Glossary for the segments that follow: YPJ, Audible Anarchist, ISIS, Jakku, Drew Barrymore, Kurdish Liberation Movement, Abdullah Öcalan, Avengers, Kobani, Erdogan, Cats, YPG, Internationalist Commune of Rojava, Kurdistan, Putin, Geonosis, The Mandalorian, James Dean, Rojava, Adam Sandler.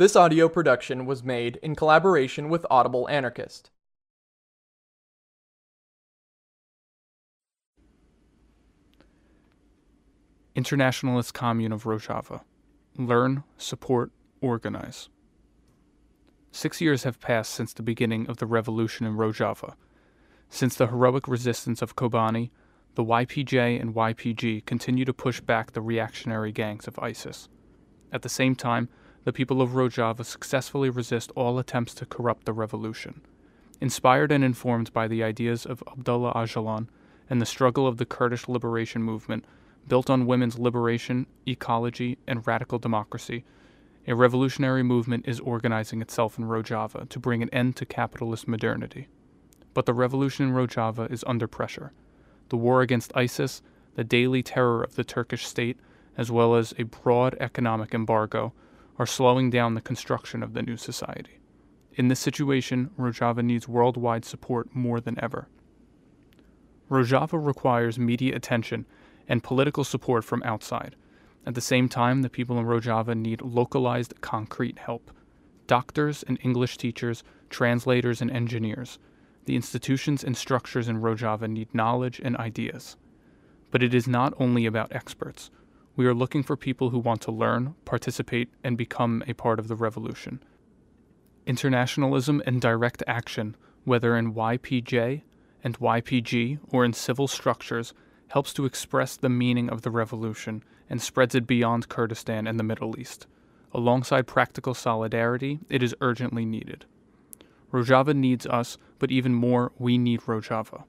This audio production was made in collaboration with Audible Anarchist. Internationalist Commune of Rojava. Learn, support, organize. 6 years have passed since the beginning of the revolution in Rojava, since the heroic resistance of Kobani. The YPJ and YPG continue to push back the reactionary gangs of ISIS. At the same time, the people of Rojava successfully resist all attempts to corrupt the revolution. Inspired and informed by the ideas of Abdullah Öcalan and the struggle of the Kurdish Liberation Movement, built on women's liberation, ecology, and radical democracy, a revolutionary movement is organizing itself in Rojava to bring an end to capitalist modernity. But the revolution in Rojava is under pressure. The war against ISIS, the daily terror of the Turkish state, as well as a broad economic embargo, are slowing down the construction of the new society. In this situation, Rojava needs worldwide support more than ever. Rojava requires media attention and political support from outside. At the same time, the people in Rojava need localized, concrete help. Doctors and English teachers, translators and engineers. The institutions and structures in Rojava need knowledge and ideas. But it is not only about experts. We are looking for people who want to learn, participate, and become a part of the revolution. Internationalism and direct action, whether in YPJ and YPG or in civil structures, helps to express the meaning of the revolution and spreads it beyond Kurdistan and the Middle East. Alongside practical solidarity, it is urgently needed. Rojava needs us, but even more, we need Rojava.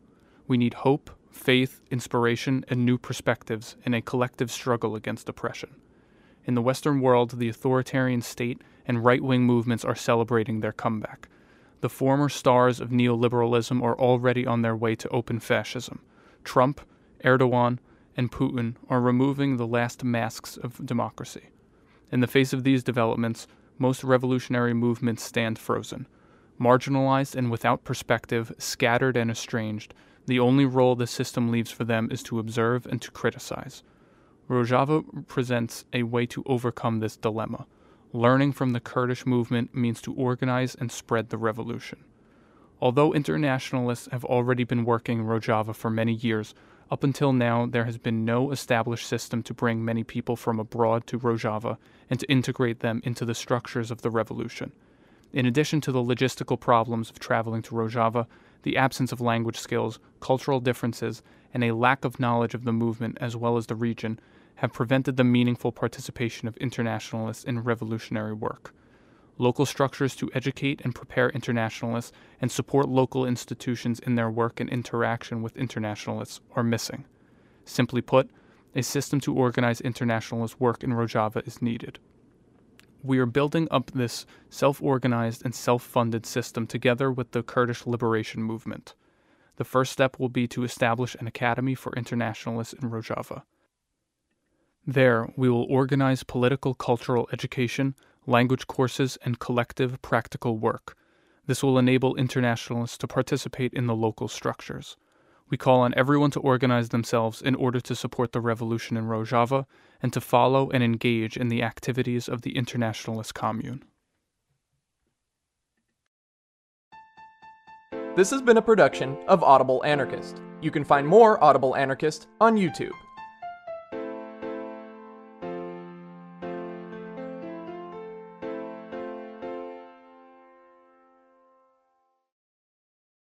We need hope, faith, inspiration, and new perspectives in a collective struggle against oppression. In the Western world, the authoritarian state and right-wing movements are celebrating their comeback. The former stars of neoliberalism are already on their way to open fascism. Trump, Erdogan, and Putin are removing the last masks of democracy. In the face of these developments, most revolutionary movements stand frozen. Marginalized and without perspective, scattered and estranged, the only role the system leaves for them is to observe and to criticize. Rojava presents a way to overcome this dilemma. Learning from the Kurdish movement means to organize and spread the revolution. Although internationalists have already been working in Rojava for many years, up until now there has been no established system to bring many people from abroad to Rojava and to integrate them into the structures of the revolution. In addition to the logistical problems of traveling to Rojava, the absence of language skills, cultural differences, and a lack of knowledge of the movement as well as the region have prevented the meaningful participation of internationalists in revolutionary work. Local structures to educate and prepare internationalists and support local institutions in their work and interaction with internationalists are missing. Simply put, a system to organize internationalist work in Rojava is needed. We are building up this self-organized and self-funded system together with the Kurdish Liberation Movement. The first step will be to establish an academy for internationalists in Rojava. There, we will organize political cultural education, language courses, and collective practical work. This will enable internationalists to participate in the local structures. We call on everyone to organize themselves in order to support the revolution in Rojava and to follow and engage in the activities of the internationalist commune. This has been a production of Audible Anarchist. You can find more Audible Anarchist on YouTube.